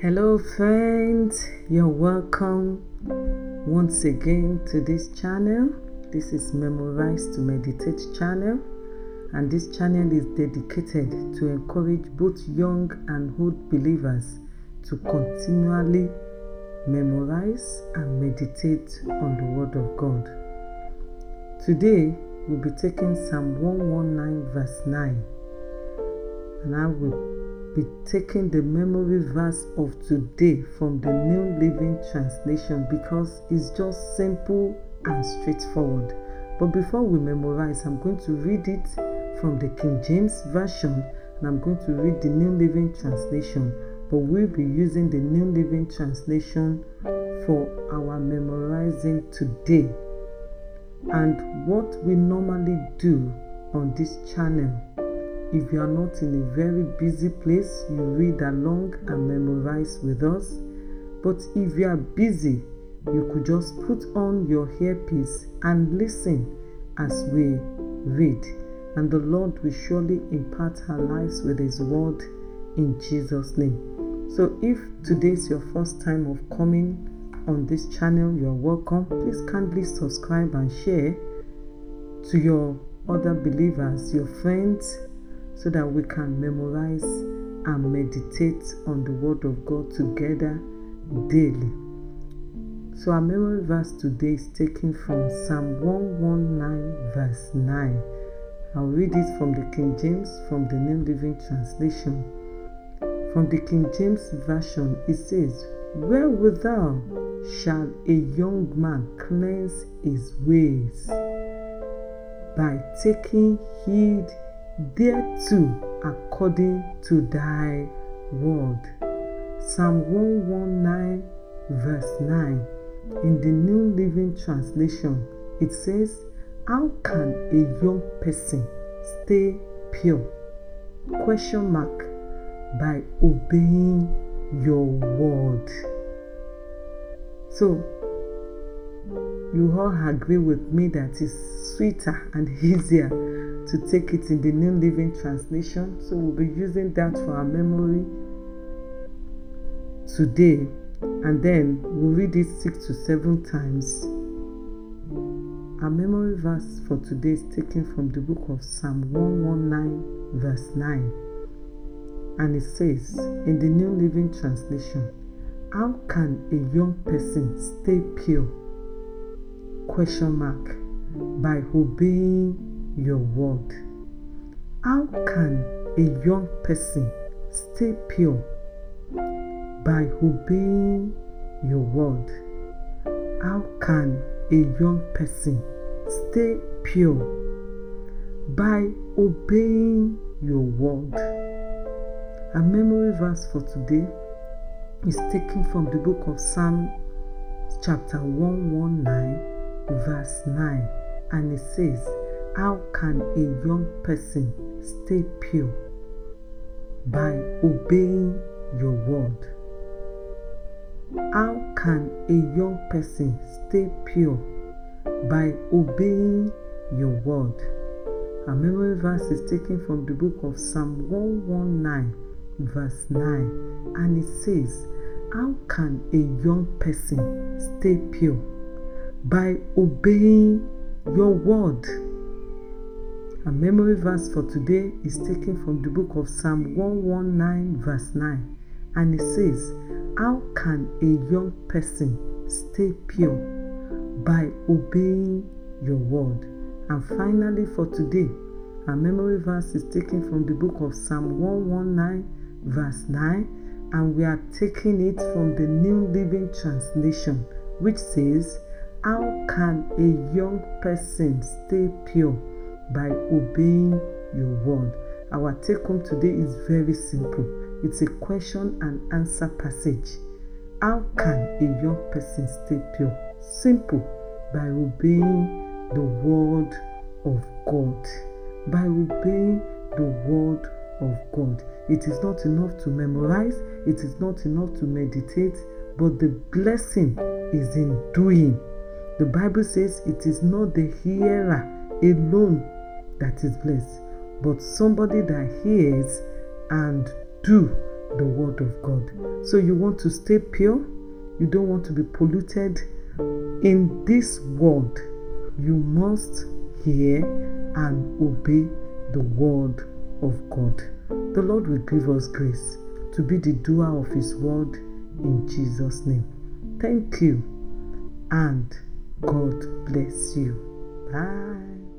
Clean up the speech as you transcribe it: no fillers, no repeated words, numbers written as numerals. Hello friends, you're welcome once again to this channel. This is Memorize to Meditate channel, and this channel is dedicated to encourage both young and old believers to continually memorize and meditate on the Word of God. Today we'll be taking Psalm 119 verse 9, and I will be taking the memory verse of today from the New Living Translation because it's just simple and straightforward. But before we memorize, I'm going to read it from the King James Version, and I'm going to read the New Living Translation, but we'll be using the New Living Translation for our memorizing today. And what we normally do on this channel, if you are not in a very busy place, you read along and memorize with us. But if you are busy, you could just put on your earpiece and listen as we read. And the Lord will surely impart our lives with His word in Jesus' name. So if today is your first time of coming on this channel, you are welcome. Please kindly subscribe and share to your other believers, your friends, so that we can memorize and meditate on the Word of God together daily. So our memory verse today is taken from Psalm 119 verse 9. I'll read it from the King James, from the New Living Translation. From the King James Version, it says, "Wherewithal shall a young man cleanse his ways? By taking heed thereto according to thy word." Psalm 119 verse 9. In the New Living Translation, it says, "How can a young person stay pure? By obeying your word." So you all agree with me that it's sweeter and easier to take it in the New Living Translation. So we'll be using that for our memory today, and then we'll read it 6 to 7 times. Our memory verse for today is taken from the book of Psalm 119 verse 9, and it says in the New Living Translation, "How can a young person stay pure? By obeying your word." How can a young person stay pure? By obeying your word. How can a young person stay pure? By obeying your word. Our memory verse for today is taken from the book of Psalm chapter 119 verse 9, and it says, "How can a young person stay pure? By obeying your word." How can a young person stay pure? By obeying your word. Our memory verse is taken from the book of Psalm 119 verse 9, and it says, "How can a young person stay pure? By obeying your word." A memory verse for today is taken from the book of Psalm 119 verse 9, and it says, "How can a young person stay pure? By obeying your word." And finally for today, a memory verse is taken from the book of Psalm 119 verse 9, and we are taking it from the New Living Translation, which says, "How can a young person stay pure? By obeying your word." Our take home today is very simple. It's a question and answer passage. How can a young person stay pure? Simple. By obeying the word of God. By obeying the word of God. It is not enough to memorize. It is not enough to meditate. But the blessing is in doing. The Bible says it is not the hearer alone that is blessed, but somebody that hears and do the word of God. So you want to stay pure. You don't want to be polluted. In this world, you must hear and obey the word of God. The Lord will give us grace to be the doer of his word in Jesus' name. Thank you, and God bless you. Bye.